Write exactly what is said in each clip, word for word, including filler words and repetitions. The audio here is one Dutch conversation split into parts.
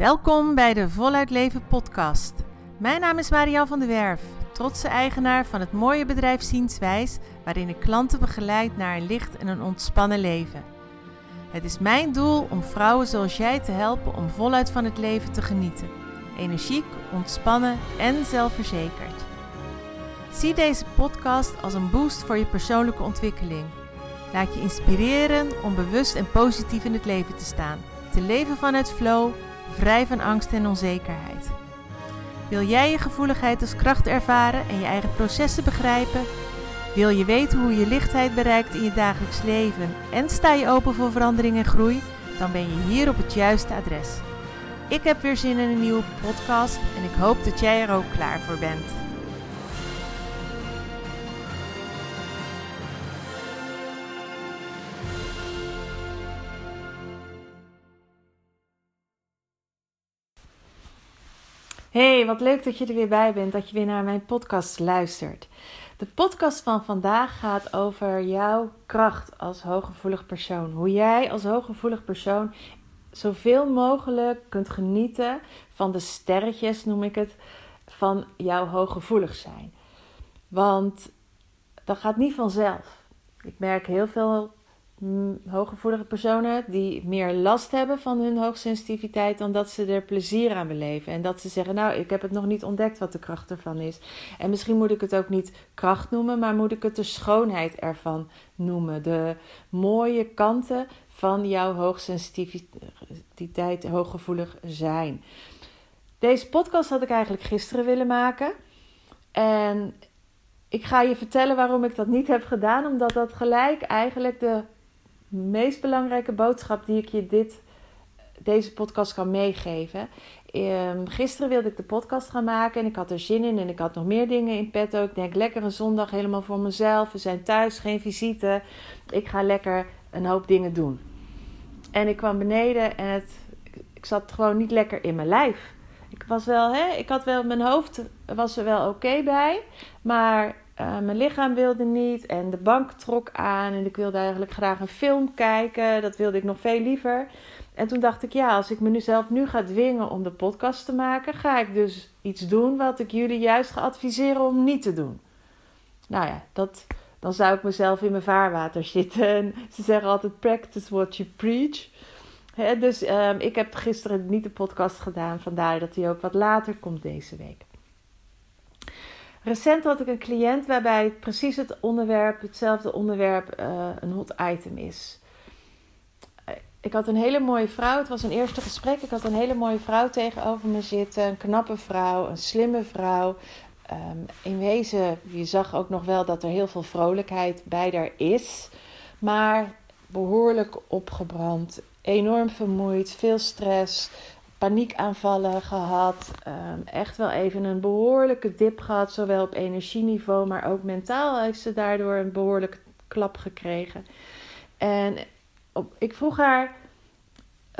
Welkom bij de Voluit Leven podcast. Mijn naam is Marianne van der Werf, trotse eigenaar van het mooie bedrijf Zienswijs, waarin ik klanten begeleid naar een licht en een ontspannen leven. Het is mijn doel om vrouwen zoals jij te helpen om voluit van het leven te genieten. Energiek, ontspannen en zelfverzekerd. Zie deze podcast als een boost voor je persoonlijke ontwikkeling. Laat je inspireren om bewust en positief in het leven te staan. Te leven vanuit flow, vrij van angst en onzekerheid. Wil jij je gevoeligheid als kracht ervaren en je eigen processen begrijpen? Wil je weten hoe je lichtheid bereikt in je dagelijks leven en sta je open voor verandering en groei? Dan ben je hier op het juiste adres. Ik heb weer zin in een nieuwe podcast en ik hoop dat jij er ook klaar voor bent. Hey, wat leuk dat je er weer bij bent, dat je weer naar mijn podcast luistert. De podcast van vandaag gaat over jouw kracht als hooggevoelig persoon. Hoe jij als hooggevoelig persoon zoveel mogelijk kunt genieten van de sterretjes, noem ik het, van jouw hooggevoelig zijn. Want dat gaat niet vanzelf. Ik merk heel veel mm, hooggevoelige personen die meer last hebben van hun hoogsensitiviteit dan dat ze er plezier aan beleven. En dat ze zeggen, nou, ik heb het nog niet ontdekt wat de kracht ervan is. En misschien moet ik het ook niet kracht noemen, maar moet ik het de schoonheid ervan noemen. De mooie kanten van jouw hoogsensitiviteit, hooggevoelig zijn. Deze podcast had ik eigenlijk gisteren willen maken. En ik ga je vertellen waarom ik dat niet heb gedaan. Omdat dat gelijk eigenlijk de meest belangrijke boodschap die ik je dit, deze podcast kan meegeven. Um, gisteren wilde ik de podcast gaan maken en ik had er zin in en ik had nog meer dingen in petto. Ik denk lekker een zondag helemaal voor mezelf. We zijn thuis, geen visite. Ik ga lekker een hoop dingen doen. En ik kwam beneden en het, ik zat gewoon niet lekker in mijn lijf. Ik was wel, hè, ik had wel, mijn hoofd was er wel oké bij, maar uh, mijn lichaam wilde niet en de bank trok aan en ik wilde eigenlijk graag een film kijken. Dat wilde ik nog veel liever. En toen dacht ik, ja, als ik mezelf nu ga dwingen om de podcast te maken, ga ik dus iets doen wat ik jullie juist ga adviseren om niet te doen. Nou ja, dat, dan zou ik mezelf in mijn vaarwater zitten. En ze zeggen altijd, practice what you preach. He, dus um, ik heb gisteren niet de podcast gedaan. Vandaar dat die ook wat later komt deze week. Recent had ik een cliënt waarbij het precies het onderwerp, hetzelfde onderwerp uh, een hot item is. Ik had een hele mooie vrouw. Het was een eerste gesprek. Ik had een hele mooie vrouw tegenover me zitten. Een knappe vrouw. Een slimme vrouw. Um, in wezen, je zag ook nog wel dat er heel veel vrolijkheid bij haar is. Maar behoorlijk opgebrand. Enorm vermoeid, veel stress, paniekaanvallen gehad. Um, echt wel even een behoorlijke dip gehad, zowel op energieniveau, maar ook mentaal heeft ze daardoor een behoorlijke klap gekregen. En op, ik vroeg haar,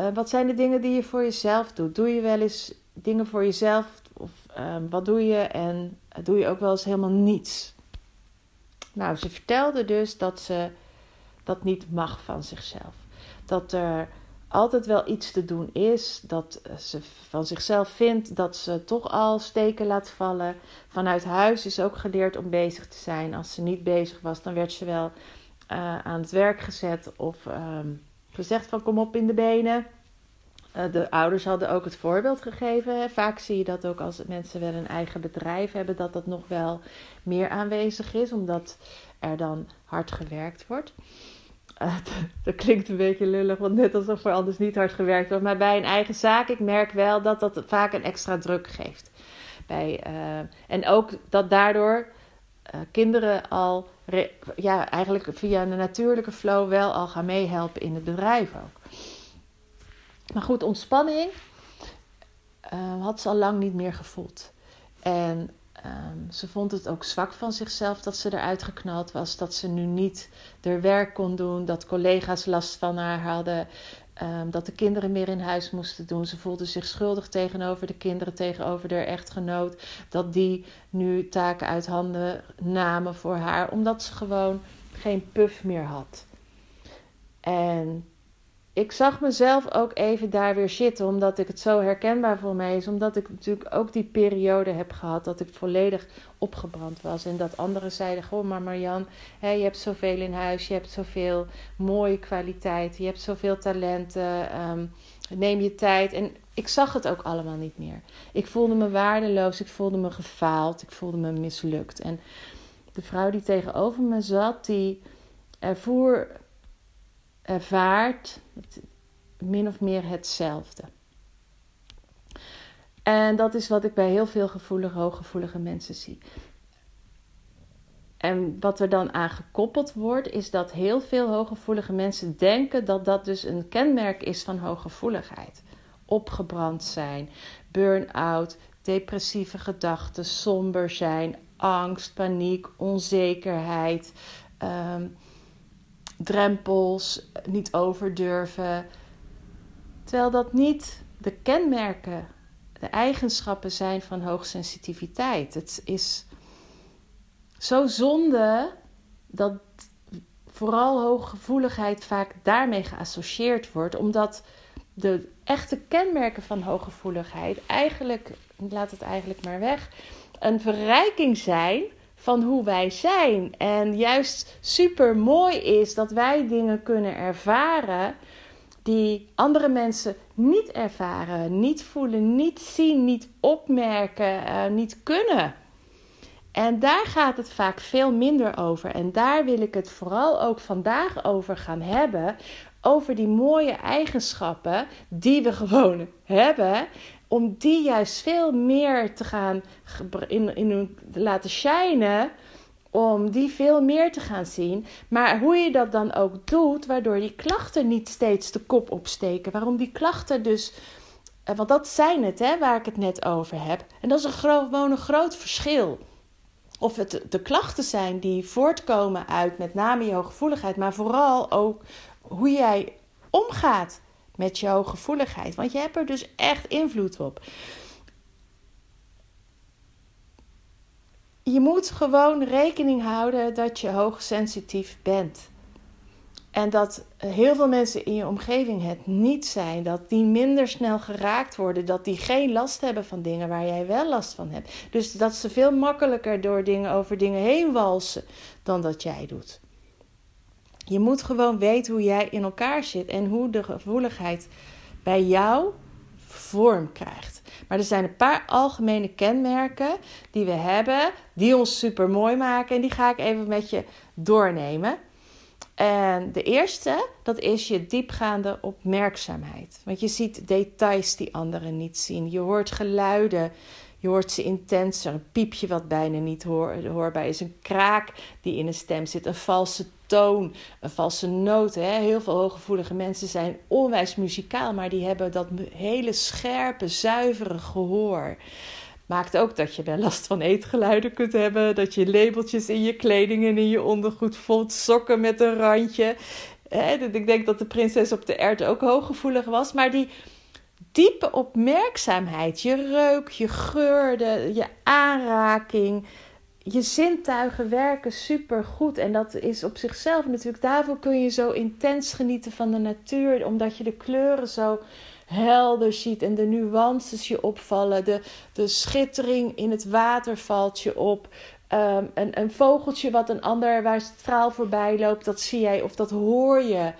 uh, wat zijn de dingen die je voor jezelf doet? Doe je wel eens dingen voor jezelf? Of um, wat doe je en doe je ook wel eens helemaal niets? Nou, ze vertelde dus dat ze dat niet mag van zichzelf. Dat er altijd wel iets te doen is. Dat ze van zichzelf vindt dat ze toch al steken laat vallen. Vanuit huis is ook geleerd om bezig te zijn. Als ze niet bezig was, dan werd ze wel uh, aan het werk gezet. Of um, gezegd van kom op in de benen. Uh, de ouders hadden ook het voorbeeld gegeven. Hè. Vaak zie je dat ook als mensen wel een eigen bedrijf hebben. Dat dat nog wel meer aanwezig is. Omdat er dan hard gewerkt wordt. Uh, dat klinkt een beetje lullig, want net alsof er anders niet hard gewerkt wordt. Maar bij een eigen zaak, ik merk wel dat dat vaak een extra druk geeft. Bij, uh, en ook dat daardoor uh, kinderen al, re- ja, eigenlijk via de natuurlijke flow wel al gaan meehelpen in het bedrijf ook. Maar goed, ontspanning uh, had ze al lang niet meer gevoeld. En Um, ze vond het ook zwak van zichzelf dat ze eruit geknald was. Dat ze nu niet haar werk kon doen. Dat collega's last van haar hadden. Um, dat de kinderen meer in huis moesten doen. Ze voelde zich schuldig tegenover de kinderen, tegenover haar echtgenoot. Dat die nu taken uit handen namen voor haar. Omdat ze gewoon geen puff meer had. En ik zag mezelf ook even daar weer zitten, omdat ik het zo herkenbaar voor mij is. Omdat ik natuurlijk ook die periode heb gehad dat ik volledig opgebrand was. En dat anderen zeiden, goh, maar Marianne, hè, je hebt zoveel in huis. Je hebt zoveel mooie kwaliteiten. Je hebt zoveel talenten. Um, neem je tijd. En ik zag het ook allemaal niet meer. Ik voelde me waardeloos. Ik voelde me gefaald. Ik voelde me mislukt. En de vrouw die tegenover me zat, die ervoer... ervaart het, min of meer hetzelfde. En dat is wat ik bij heel veel gevoelige, hooggevoelige mensen zie. En wat er dan aan gekoppeld wordt, is dat heel veel hooggevoelige mensen denken dat dat dus een kenmerk is van hooggevoeligheid. Opgebrand zijn, burn-out, depressieve gedachten, somber zijn, angst, paniek, onzekerheid... Um, drempels, niet over durven. Terwijl dat niet de kenmerken, de eigenschappen zijn van hoogsensitiviteit. Het is zo zonde dat vooral hooggevoeligheid vaak daarmee geassocieerd wordt. Omdat de echte kenmerken van hooggevoeligheid eigenlijk, laat het eigenlijk maar weg, een verrijking zijn... van hoe wij zijn. En juist super mooi is dat wij dingen kunnen ervaren die andere mensen niet ervaren, niet voelen, niet zien, niet opmerken, uh, niet kunnen. En daar gaat het vaak veel minder over. En daar wil ik het vooral ook vandaag over gaan hebben. Over die mooie eigenschappen die we gewoon hebben. Om die juist veel meer te gaan in, in, laten shinen. Om die veel meer te gaan zien. Maar hoe je dat dan ook doet. Waardoor die klachten niet steeds de kop opsteken. Waarom die klachten dus... Want dat zijn het, hè, waar ik het net over heb. En dat is een gro- gewoon een groot verschil. Of het de klachten zijn die voortkomen uit met name je hooggevoeligheid. Maar vooral ook hoe jij omgaat met je hooggevoeligheid. Want je hebt er dus echt invloed op. Je moet gewoon rekening houden dat je hoogsensitief bent. En dat heel veel mensen in je omgeving het niet zijn. Dat die minder snel geraakt worden. Dat die geen last hebben van dingen waar jij wel last van hebt. Dus dat ze veel makkelijker door dingen over dingen heen walsen dan dat jij doet. Je moet gewoon weten hoe jij in elkaar zit en hoe de gevoeligheid bij jou vorm krijgt. Maar er zijn een paar algemene kenmerken die we hebben, die ons super mooi maken. En die ga ik even met je doornemen. En de eerste, dat is je diepgaande opmerkzaamheid. Want je ziet details die anderen niet zien. Je hoort geluiden. Je hoort ze intenser, een piepje wat bijna niet hoor, hoorbaar is, een kraak die in een stem zit, een valse toon, een valse noot. Hè? Heel veel hooggevoelige mensen zijn onwijs muzikaal, maar die hebben dat hele scherpe, zuivere gehoor. Maakt ook dat je wel last van eetgeluiden kunt hebben, dat je labeltjes in je kleding en in je ondergoed voelt, sokken met een randje. Ik denk dat de prinses op de ert ook hooggevoelig was, maar die... diepe opmerkzaamheid, je reuk, je geur, de, je aanraking, je zintuigen werken supergoed. En dat is op zichzelf natuurlijk, daarvoor kun je zo intens genieten van de natuur, omdat je de kleuren zo helder ziet en de nuances je opvallen. De, de schittering in het water valt je op. Um, een, een vogeltje wat een ander, waar straal voorbij loopt, dat zie jij of dat hoor je.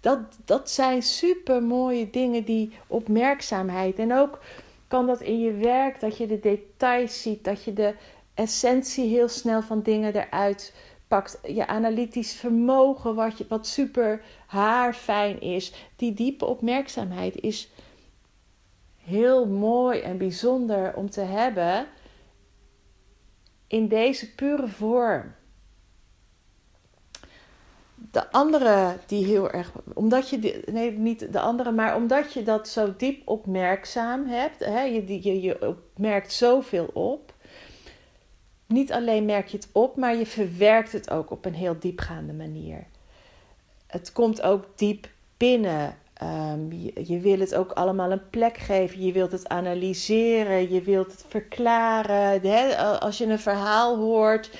Dat, dat zijn super mooie dingen, die opmerkzaamheid. En ook kan dat in je werk, dat je de details ziet, dat je de essentie heel snel van dingen eruit pakt. Je analytisch vermogen, wat, je, wat super haarfijn is. Die diepe opmerkzaamheid is heel mooi en bijzonder om te hebben in deze pure vorm. De andere die heel erg, omdat je, die, nee niet de andere, maar omdat je dat zo diep opmerkzaam hebt, hè, je, je, je merkt zoveel op. Niet alleen merk je het op, maar je verwerkt het ook op een heel diepgaande manier. Het komt ook diep binnen. Um, je, je wil het ook allemaal een plek geven. Je wilt het analyseren, je wilt het verklaren. Hè, als je een verhaal hoort...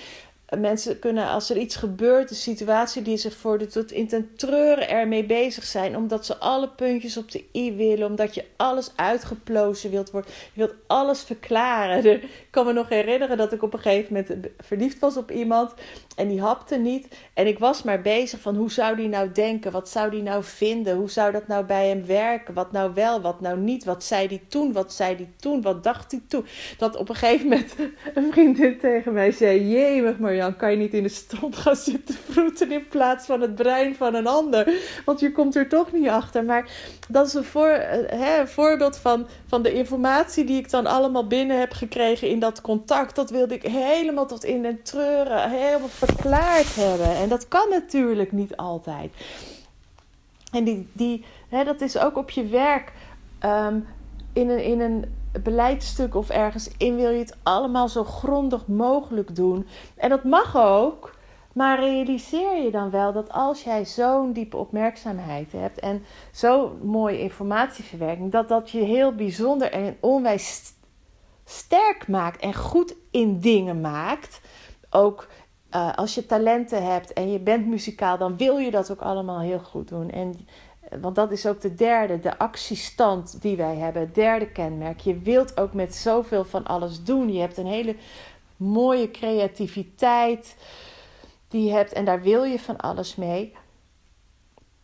Mensen kunnen, als er iets gebeurt, de situatie die ze voordoet, tot in ten treuren ermee bezig zijn. Omdat ze alle puntjes op de i willen. Omdat je alles uitgeplozen wilt worden. Je wilt alles verklaren. Ik kan me nog herinneren dat ik op een gegeven moment verliefd was op iemand. En die hapte niet. En ik was maar bezig van hoe zou die nou denken? Wat zou die nou vinden? Hoe zou dat nou bij hem werken? Wat nou wel, wat nou niet? Wat zei die toen? Wat zei die toen? Wat dacht die toen? Dat op een gegeven moment een vriendin tegen mij zei: jemig maar. Dan kan je niet in de stront gaan zitten vroeten in plaats van het brein van een ander. Want je komt er toch niet achter. Maar dat is een, voor, hè, een voorbeeld van, van de informatie die ik dan allemaal binnen heb gekregen in dat contact. Dat wilde ik helemaal tot in den treuren helemaal verklaard hebben. En dat kan natuurlijk niet altijd. En die, die, hè, dat is ook op je werk um, in een... In een beleidstuk of ergens in wil je het allemaal zo grondig mogelijk doen. En dat mag ook, maar realiseer je dan wel dat als jij zo'n diepe opmerkzaamheid hebt en zo'n mooie informatieverwerking, dat dat je heel bijzonder en onwijs sterk maakt en goed in dingen maakt. Ook uh, als je talenten hebt en je bent muzikaal, dan wil je dat ook allemaal heel goed doen. En want dat is ook de derde, de actiestand die wij hebben. Het derde kenmerk. Je wilt ook met zoveel van alles doen. Je hebt een hele mooie creativiteit die je hebt. En daar wil je van alles mee.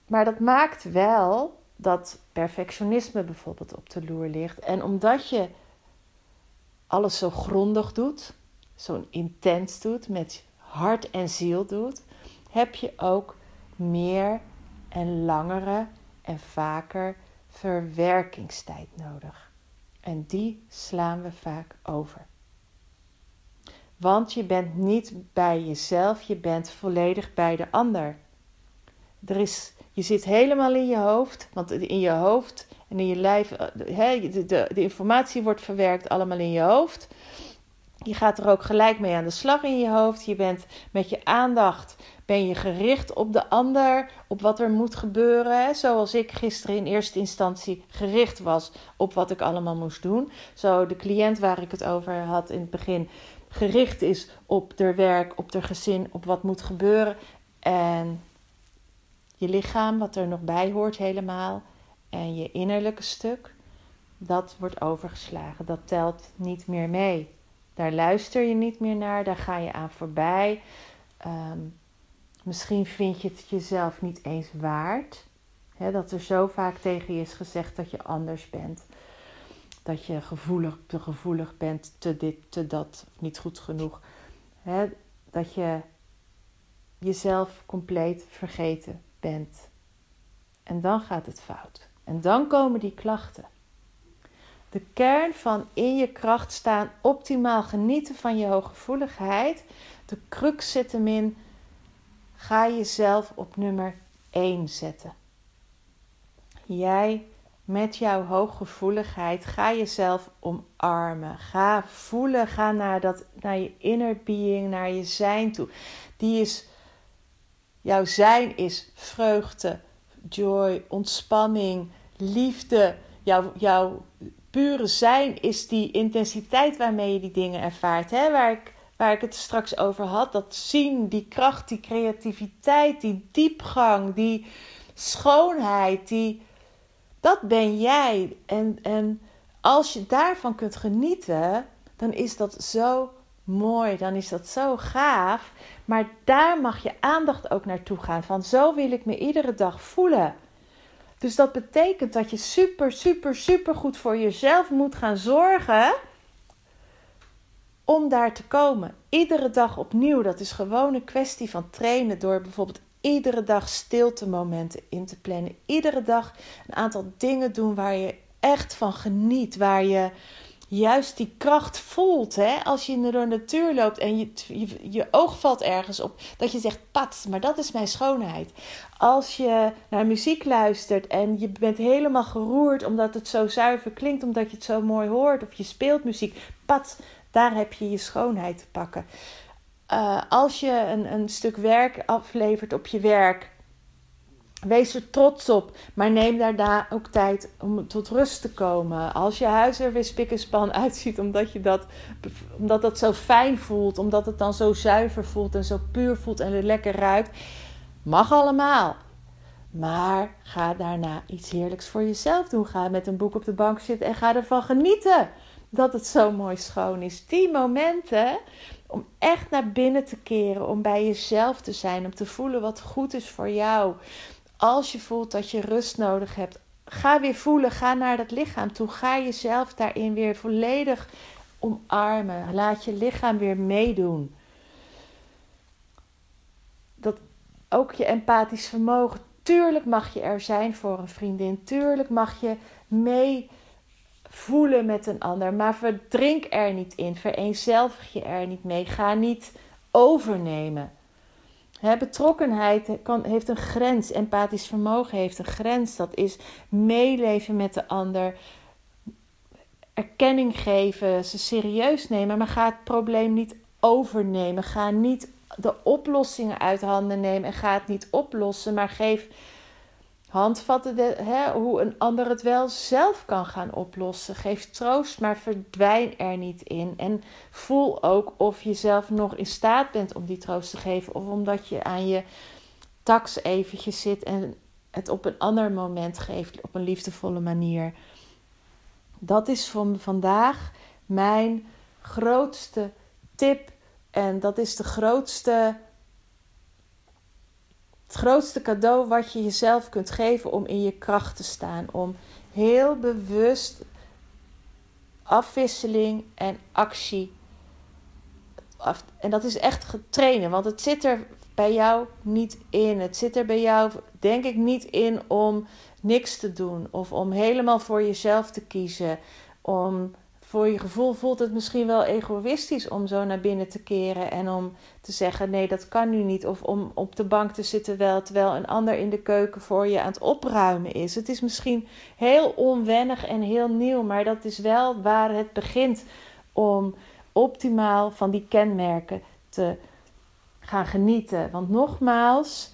Maar dat maakt wel dat perfectionisme bijvoorbeeld op de loer ligt. En omdat je alles zo grondig doet, zo intens doet, met hart en ziel doet, heb je ook meer en langere en vaker verwerkingstijd nodig. En die slaan we vaak over. Want je bent niet bij jezelf, je bent volledig bij de ander. Er is, je zit helemaal in je hoofd, want in je hoofd en in je lijf, he, de, de, de informatie wordt verwerkt allemaal in je hoofd. Je gaat er ook gelijk mee aan de slag in je hoofd. Je bent met je aandacht, ben je gericht op de ander, op wat er moet gebeuren. Hè? Zoals ik gisteren in eerste instantie gericht was op wat ik allemaal moest doen. Zo de cliënt waar ik het over had in het begin gericht is op haar werk, op haar gezin, op wat moet gebeuren. En je lichaam, wat er nog bij hoort helemaal. En je innerlijke stuk, dat wordt overgeslagen. Dat telt niet meer mee. Daar luister je niet meer naar, daar ga je aan voorbij. Um, misschien vind je het jezelf niet eens waard. Hè, dat er zo vaak tegen je is gezegd dat je anders bent. Dat je gevoelig, te gevoelig bent, te dit, te dat, of niet goed genoeg. Hè, dat je jezelf compleet vergeten bent. En dan gaat het fout. En dan komen die klachten. De kern van in je kracht staan, optimaal genieten van je hooggevoeligheid. De crux zit hem in, ga jezelf op nummer één zetten. Jij met jouw hooggevoeligheid, ga jezelf omarmen. Ga voelen, ga naar, dat, naar je inner being, naar je zijn toe. Die is, jouw zijn is vreugde, joy, ontspanning, liefde, jouw... jouw pure zijn is die intensiteit waarmee je die dingen ervaart. Hè? Waar, ik, waar ik het straks over had. Dat zien, die kracht, die creativiteit, die diepgang, die schoonheid. Die, dat ben jij. En, en als je daarvan kunt genieten, dan is dat zo mooi. Dan is dat zo gaaf. Maar daar mag je aandacht ook naartoe gaan. Van zo wil ik me iedere dag voelen. Dus dat betekent dat je super, super, super goed voor jezelf moet gaan zorgen om daar te komen. Iedere dag opnieuw. Dat is gewoon een kwestie van trainen door bijvoorbeeld iedere dag stiltemomenten in te plannen. Iedere dag een aantal dingen doen waar je echt van geniet. Waar je juist die kracht voelt. Hè? Als je door de natuur loopt en je, je, je oog valt ergens op. Dat je zegt, pat, maar dat is mijn schoonheid. Als je naar muziek luistert en je bent helemaal geroerd omdat het zo zuiver klinkt, omdat je het zo mooi hoort, of je speelt muziek, pat, daar heb je je schoonheid te pakken. Uh, als je een, een stuk werk aflevert op je werk, Wees er trots op, maar neem daarna ook tijd om tot rust te komen. Als je huis er weer spik en span uitziet, omdat, je dat, omdat dat zo fijn voelt, omdat het dan zo zuiver voelt en zo puur voelt en lekker ruikt. Mag allemaal. Maar ga daarna iets heerlijks voor jezelf doen. Ga met een boek op de bank zitten en ga ervan genieten. Dat het zo mooi schoon is. Die momenten om echt naar binnen te keren, om bij jezelf te zijn, om te voelen wat goed is voor jou. Als je voelt dat je rust nodig hebt, ga weer voelen, ga naar dat lichaam toe. Ga jezelf daarin weer volledig omarmen. Laat je lichaam weer meedoen. Dat ook je empathisch vermogen. Tuurlijk mag je er zijn voor een vriendin. Tuurlijk mag je mee voelen met een ander. Maar verdrink er niet in. Vereenzelvig je er niet mee. Ga niet overnemen. He, betrokkenheid kan, heeft een grens. Empathisch vermogen heeft een grens. Dat is meeleven met de ander. Erkenning geven. Ze serieus nemen. Maar ga het probleem niet overnemen. Ga niet de oplossingen uit handen nemen. En ga het niet oplossen. Maar geef handvatten de, he, hoe een ander het wel zelf kan gaan oplossen. Geef troost, maar verdwijn er niet in. En voel ook of je zelf nog in staat bent om die troost te geven. Of omdat je aan je tax eventjes zit en het op een ander moment geeft. Op een liefdevolle manier. Dat is van vandaag mijn grootste tip. En dat is de grootste... Het grootste cadeau wat je jezelf kunt geven om in je kracht te staan. Om heel bewust afwisseling en actie. Af, en dat is echt trainen. Want het zit er bij jou niet in. Het zit er bij jou denk ik niet in om niks te doen. Of om helemaal voor jezelf te kiezen. Om voor je gevoel voelt het misschien wel egoïstisch om zo naar binnen te keren en om te zeggen nee, dat kan nu niet. Of om op de bank te zitten wel, terwijl een ander in de keuken voor je aan het opruimen is. Het is misschien heel onwennig en heel nieuw, maar dat is wel waar het begint om optimaal van die kenmerken te gaan genieten. Want nogmaals,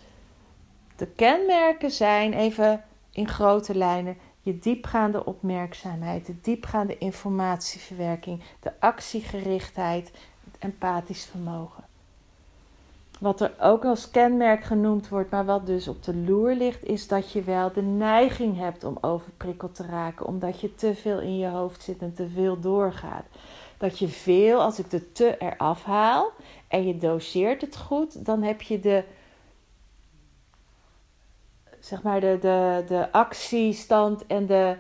de kenmerken zijn even in grote lijnen. Je diepgaande opmerkzaamheid, de diepgaande informatieverwerking, de actiegerichtheid, het empathisch vermogen. Wat er ook als kenmerk genoemd wordt, maar wat dus op de loer ligt, is dat je wel de neiging hebt om overprikkeld te raken. Omdat je te veel in je hoofd zit en te veel doorgaat. Dat je veel, als ik de te eraf haal en je doseert het goed, dan heb je de... Zeg maar de, de, de actiestand en de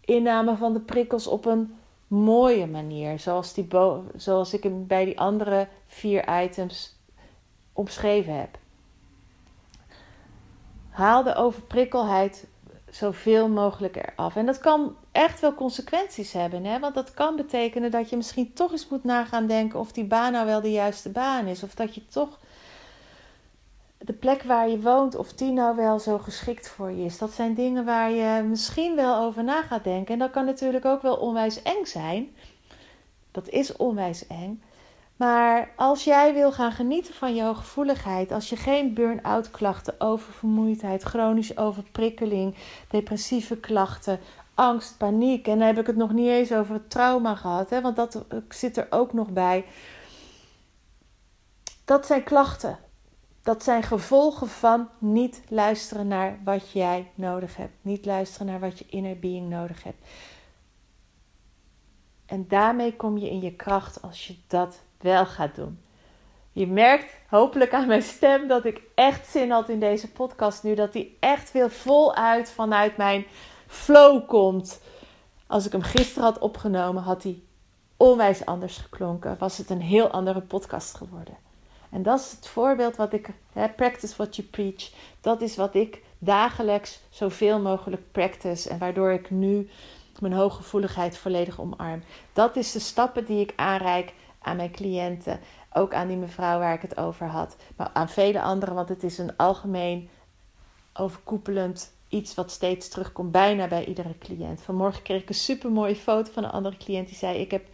inname van de prikkels op een mooie manier. Zoals, die bo- zoals ik hem bij die andere vier items omschreven heb. Haal de overprikkelheid zoveel mogelijk eraf. En dat kan echt wel consequenties hebben. Hè? Want dat kan betekenen dat je misschien toch eens moet nagaan denken of die baan nou wel de juiste baan is. Of dat je toch... de plek waar je woont, of die nou wel zo geschikt voor je is. Dat zijn dingen waar je misschien wel over na gaat denken. En dat kan natuurlijk ook wel onwijs eng zijn. Dat is onwijs eng. Maar als jij wil gaan genieten van je hooggevoeligheid, als je geen burn-out klachten, oververmoeidheid, chronische overprikkeling, depressieve klachten, angst, paniek. En dan heb ik het nog niet eens over het trauma gehad, hè? Want dat zit er ook nog bij. Dat zijn klachten. Dat zijn gevolgen van niet luisteren naar wat jij nodig hebt. Niet luisteren naar wat je inner being nodig hebt. En daarmee kom je in je kracht als je dat wel gaat doen. Je merkt hopelijk aan mijn stem dat ik echt zin had in deze podcast nu. Dat die echt weer voluit vanuit mijn flow komt. Als ik hem gisteren had opgenomen, had hij onwijs anders geklonken. Was het een heel andere podcast geworden. En dat is het voorbeeld wat ik, hè, practice what you preach. Dat is wat ik dagelijks zoveel mogelijk practice. En waardoor ik nu mijn hooggevoeligheid volledig omarm. Dat is de stappen die ik aanreik aan mijn cliënten. Ook aan die mevrouw waar ik het over had. Maar aan vele anderen, want het is een algemeen overkoepelend iets wat steeds terugkomt. Bijna bij iedere cliënt. Vanmorgen kreeg ik een supermooie foto van een andere cliënt die zei: ik heb...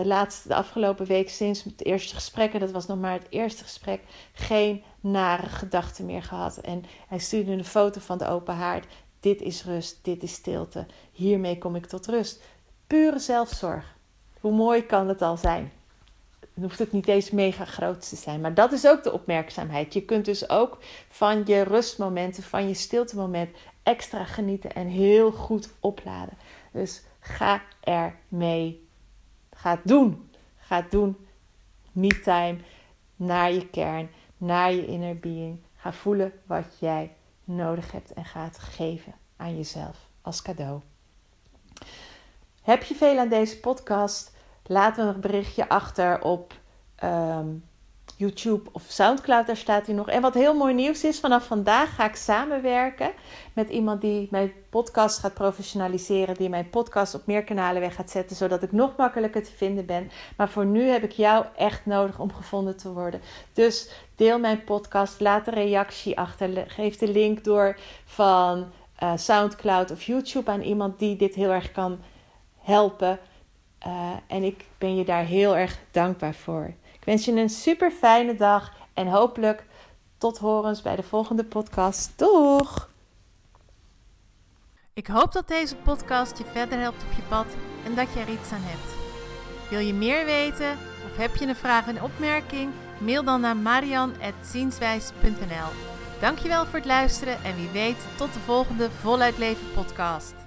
de laatste, de afgelopen week sinds het eerste gesprek, en dat was nog maar het eerste gesprek, geen nare gedachten meer gehad. En hij stuurde een foto van de open haard. Dit is rust, dit is stilte. Hiermee kom ik tot rust. Pure zelfzorg. Hoe mooi kan het al zijn? Dan hoeft het niet eens mega groot te zijn. Maar dat is ook de opmerkzaamheid. Je kunt dus ook van je rustmomenten, van je stiltemoment extra genieten en heel goed opladen. Dus ga er mee. Ga het doen. Ga het doen. Me time. Naar je kern. Naar je inner being. Ga voelen wat jij nodig hebt. En ga het geven aan jezelf. Als cadeau. Heb je veel aan deze podcast? Laat een berichtje achter op um, YouTube of Soundcloud, daar staat hij nog. En wat heel mooi nieuws is, vanaf vandaag ga ik samenwerken met iemand die mijn podcast gaat professionaliseren, die mijn podcast op meer kanalen weg gaat zetten, zodat ik nog makkelijker te vinden ben. Maar voor nu heb ik jou echt nodig om gevonden te worden. Dus deel mijn podcast, laat een reactie achter, geef de link door van uh, Soundcloud of YouTube aan iemand die dit heel erg kan helpen. Uh, en ik ben je daar heel erg dankbaar voor. Ik wens je een super fijne dag. En hopelijk tot horens bij de volgende podcast. Doeg! Ik hoop dat deze podcast je verder helpt op je pad. En dat je er iets aan hebt. Wil je meer weten? Of heb je een vraag en opmerking? Mail dan naar marianne at zienswijs punt n l. Dankjewel voor het luisteren. En wie weet, tot de volgende Voluit Leven podcast.